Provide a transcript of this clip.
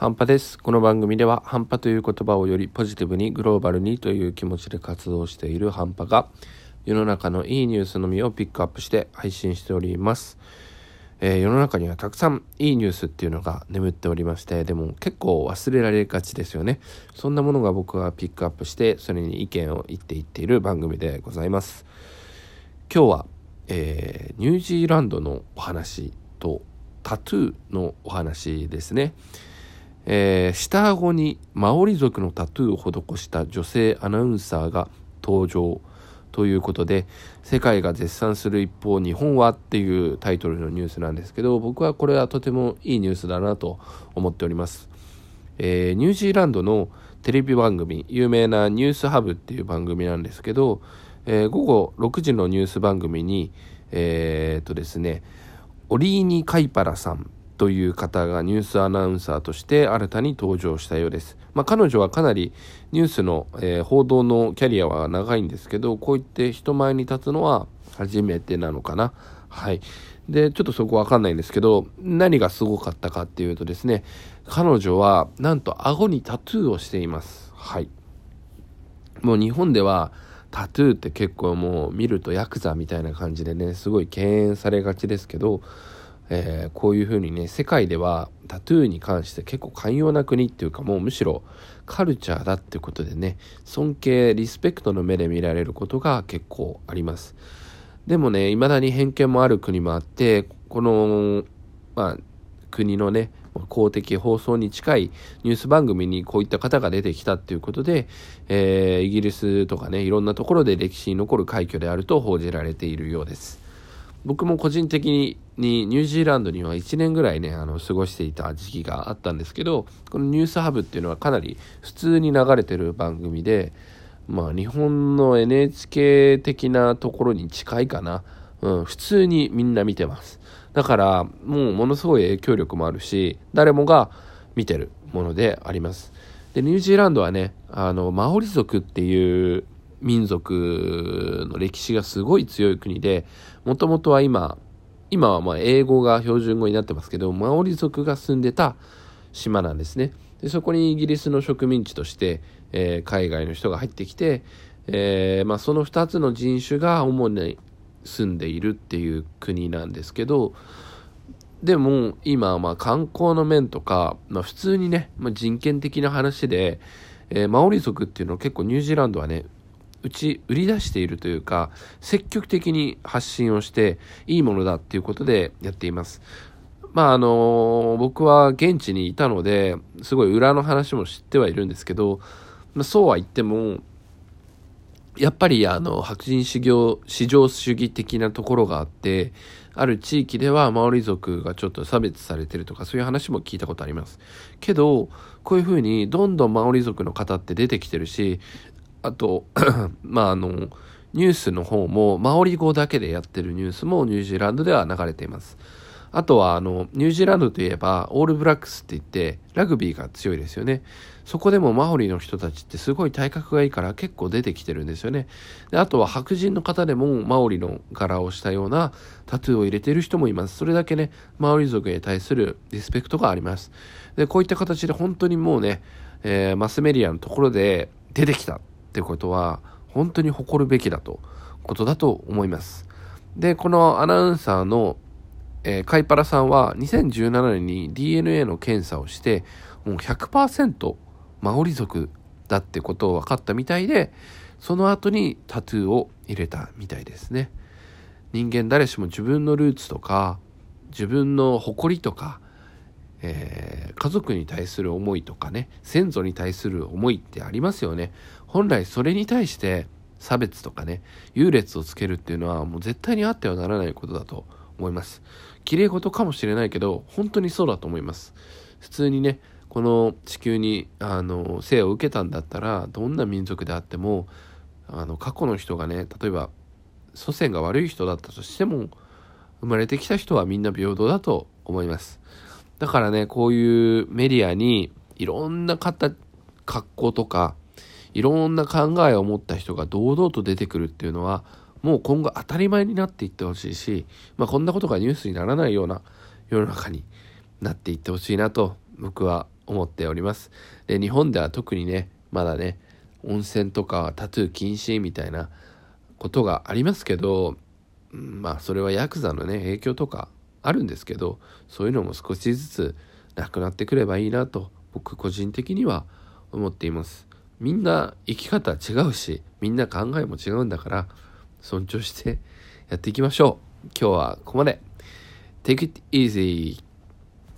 半端です。この番組では半端という言葉をよりポジティブにグローバルにという気持ちで活動している半端が世の中のいいニュースのみをピックアップして配信しております。世の中にはたくさんいいニュースっていうのが眠っておりまして、でも結構忘れられがちですよね。そんなものが僕がピックアップしてそれに意見を言っている番組でございます。今日は、ニュージーランドのお話とタトゥーのお話ですね。下顎にマオリ族のタトゥーを施した女性アナウンサーが登場ということで、世界が絶賛する一方日本はっていうタイトルのニュースなんですけど、僕はこれはとてもいいニュースだなと思っております。ニュージーランドのテレビ番組、有名なニュースハブっていう番組なんですけど、午後6時のニュース番組にですね、オリーニ・カイパラさんという方がニュースアナウンサーとして新たに登場したようです。彼女はかなりニュースの、報道のキャリアは長いんですけど、こういって人前に立つのは初めてなのかな。はい。で、ちょっとそこわかんないんですけど、何がすごかったかっていうとですね、彼女はなんと顎にタトゥーをしています。はい。もう日本ではタトゥーって結構もう見るとヤクザみたいな感じでね、すごい敬遠されがちですけど、こういうふうにね、世界ではタトゥーに関して結構寛容な国っていうか、もうむしろカルチャーだっていうことでね、尊敬リスペクトの目で見られることが結構あります。でもね、未だに偏見もある国もあって、この国のね、公的放送に近いニュース番組にこういった方が出てきたっていうことで、イギリスとかね、いろんなところで歴史に残る快挙であると報じられているようです。僕も個人的にニュージーランドには1年ぐらいね、過ごしていた時期があったんですけど、このニュースハブっていうのはかなり普通に流れてる番組で、日本の NHK 的なところに近いかな。普通にみんな見てます。だからもうものすごい影響力もあるし、誰もが見てるものであります。で、ニュージーランドはね、マオリ族っていう民族の歴史がすごい強い国で、もともとは今は英語が標準語になってますけど、マオリ族が住んでた島なんですね。で、そこにイギリスの植民地として、海外の人が入ってきて、その2つの人種が主に住んでいるっていう国なんですけど、でも今は観光の面とか、普通にね、人権的な話で、マオリ族っていうのを結構ニュージーランドはね、売り出しているというか、積極的に発信をしていいものだっていうことでやっています。僕は現地にいたので、すごい裏の話も知ってはいるんですけど、そうは言ってもやっぱり白人至上主義的なところがあって、ある地域ではマオリ族がちょっと差別されてるとか、そういう話も聞いたことありますけど、こういうふうにどんどんマオリ族の方って出てきてるし、あとニュースの方もマオリ語だけでやってるニュースもニュージーランドでは流れています。あとはニュージーランドといえばオールブラックスって言ってラグビーが強いですよね。そこでもマオリの人たちってすごい体格がいいから結構出てきてるんですよね。で、あとは白人の方でもマオリの柄をしたようなタトゥーを入れている人もいます。それだけね、マオリ族に対するリスペクトがあります。で、こういった形で本当にもうね、マスメディアのところで出てきたってことは本当に誇るべきだとことだと思います。で、このアナウンサーの、カイパラさんは2017年に DNA の検査をして、もう 100% マオリ族だってことを分かったみたいで、その後にタトゥーを入れたみたいですね。人間誰しも自分のルーツとか自分の誇りとか、家族に対する思いとかね、先祖に対する思いってありますよね。本来それに対して差別とかね、優劣をつけるっていうのはもう絶対にあってはならないことだと思います。綺麗事かもしれないけど、本当にそうだと思います。普通にね、この地球に生を受けたんだったら、どんな民族であっても過去の人がね、例えば祖先が悪い人だったとしても、生まれてきた人はみんな平等だと思います。だからね、こういうメディアにいろんな格好とかいろんな考えを持った人が堂々と出てくるっていうのは、もう今後当たり前になっていってほしいし、こんなことがニュースにならないような世の中になっていってほしいなと僕は思っております。で、日本では特にね、まだね、温泉とかタトゥー禁止みたいなことがありますけど、まあそれはヤクザのね影響とかあるんですけど、そういうのも少しずつなくなってくればいいなと僕個人的には思っています。みんな生き方違うし、みんな考えも違うんだから尊重してやっていきましょう。今日はここまで。 Take it easy